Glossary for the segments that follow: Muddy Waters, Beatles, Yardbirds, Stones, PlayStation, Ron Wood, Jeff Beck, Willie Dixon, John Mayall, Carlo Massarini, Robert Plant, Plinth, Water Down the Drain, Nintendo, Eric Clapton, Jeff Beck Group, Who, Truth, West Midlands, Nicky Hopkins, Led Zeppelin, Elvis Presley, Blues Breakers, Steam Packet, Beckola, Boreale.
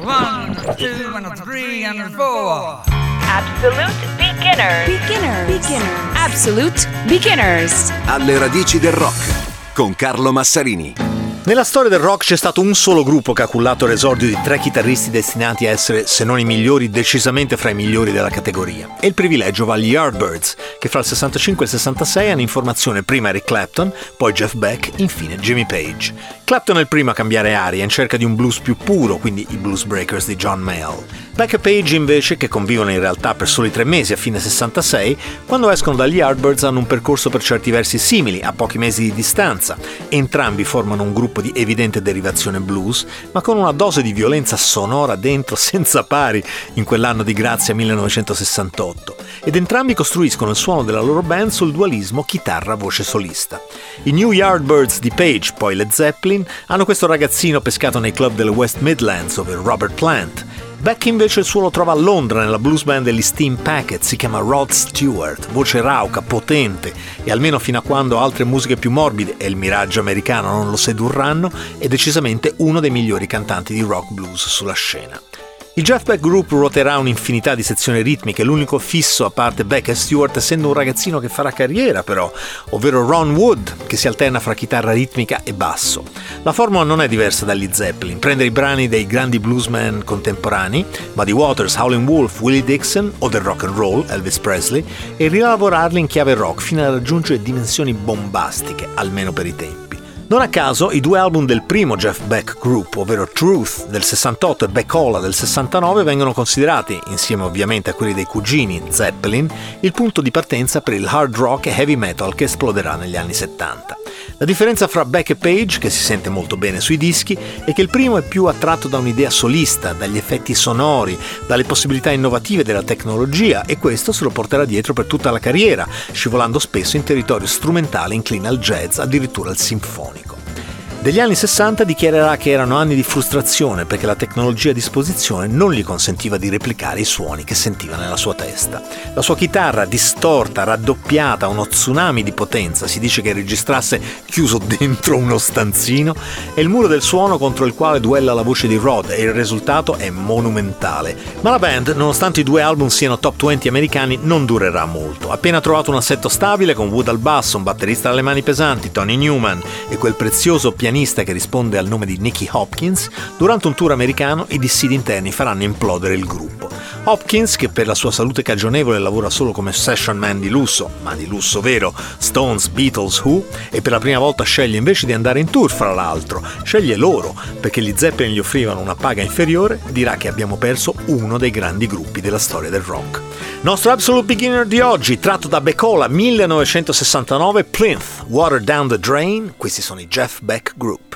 One, two, and three, and four. Absolute beginners. Absolute beginners. Alle radici del rock con Carlo Massarini. Nella storia del rock c'è stato un solo gruppo che ha cullato l'esordio di tre chitarristi destinati a essere, se non i migliori, decisamente fra i migliori della categoria. E il privilegio va agli Yardbirds, che fra il 65 e il 66 hanno in formazione prima Eric Clapton, poi Jeff Beck, infine Jimmy Page. Clapton è il primo a cambiare aria in cerca di un blues più puro, quindi i Blues Breakers di John Mayall. Beck e Page invece, che convivono in realtà per soli 3 mesi a fine 66, quando escono dagli Yardbirds hanno un percorso per certi versi simili, a pochi mesi di distanza. Entrambi formano un gruppo di evidente derivazione blues, ma con una dose di violenza sonora dentro senza pari in quell'anno di grazia 1968, ed entrambi costruiscono il suono della loro band sul dualismo chitarra-voce solista. I New Yardbirds di Page, poi Led Zeppelin, hanno questo ragazzino pescato nei club del West Midlands, ovvero Robert Plant. Beck invece il suo lo trova a Londra nella blues band degli Steam Packet, si chiama Rod Stewart, voce rauca, potente, e almeno fino a quando altre musiche più morbide e il miraggio americano non lo sedurranno, è decisamente uno dei migliori cantanti di rock blues sulla scena. Il Jeff Beck Group ruoterà un'infinità di sezioni ritmiche, l'unico fisso a parte Beck e Stewart essendo un ragazzino che farà carriera però, ovvero Ron Wood, che si alterna fra chitarra ritmica e basso. La formula non è diversa dagli Zeppelin, prende i brani dei grandi bluesmen contemporanei, Muddy Waters, Howlin' Wolf, Willie Dixon o del rock and roll, Elvis Presley, e rilavorarli in chiave rock fino a raggiungere dimensioni bombastiche, almeno per i tempi. Non a caso i due album del primo Jeff Beck Group, ovvero Truth del 68 e Beckola del 69, vengono considerati, insieme ovviamente a quelli dei cugini Zeppelin, il punto di partenza per il hard rock e heavy metal che esploderà negli anni 70. La differenza fra Beck e Page, che si sente molto bene sui dischi, è che il primo è più attratto da un'idea solista, dagli effetti sonori, dalle possibilità innovative della tecnologia, e questo se lo porterà dietro per tutta la carriera, scivolando spesso in territorio strumentale incline al jazz, addirittura al sinfonico. Degli anni 60 dichiarerà che erano anni di frustrazione perché la tecnologia a disposizione non gli consentiva di replicare i suoni che sentiva nella sua testa. La sua chitarra distorta, raddoppiata, uno tsunami di potenza, si dice che registrasse chiuso dentro uno stanzino, è il muro del suono contro il quale duella la voce di Rod, e il risultato è monumentale. Ma la band, nonostante i due album siano top 20 americani, non durerà molto. Appena trovato un assetto stabile con Wood al basso, un batterista alle mani pesanti, Tony Newman, e quel prezioso pianista che risponde al nome di Nicky Hopkins, durante un tour americano i dissidi interni faranno implodere il gruppo. Hopkins, che per la sua salute cagionevole lavora solo come session man di lusso, ma di lusso vero, Stones, Beatles, Who, e per la prima volta sceglie invece di andare in tour, fra l'altro, sceglie loro, perché gli Zeppelin gli offrivano una paga inferiore, dirà che abbiamo perso uno dei grandi gruppi della storia del rock. Nostro Absolute Beginner di oggi, tratto da Beckola 1969, Plinth, Water Down the Drain, questi sono i Jeff Beck Group.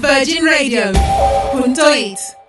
Virgin Radio.it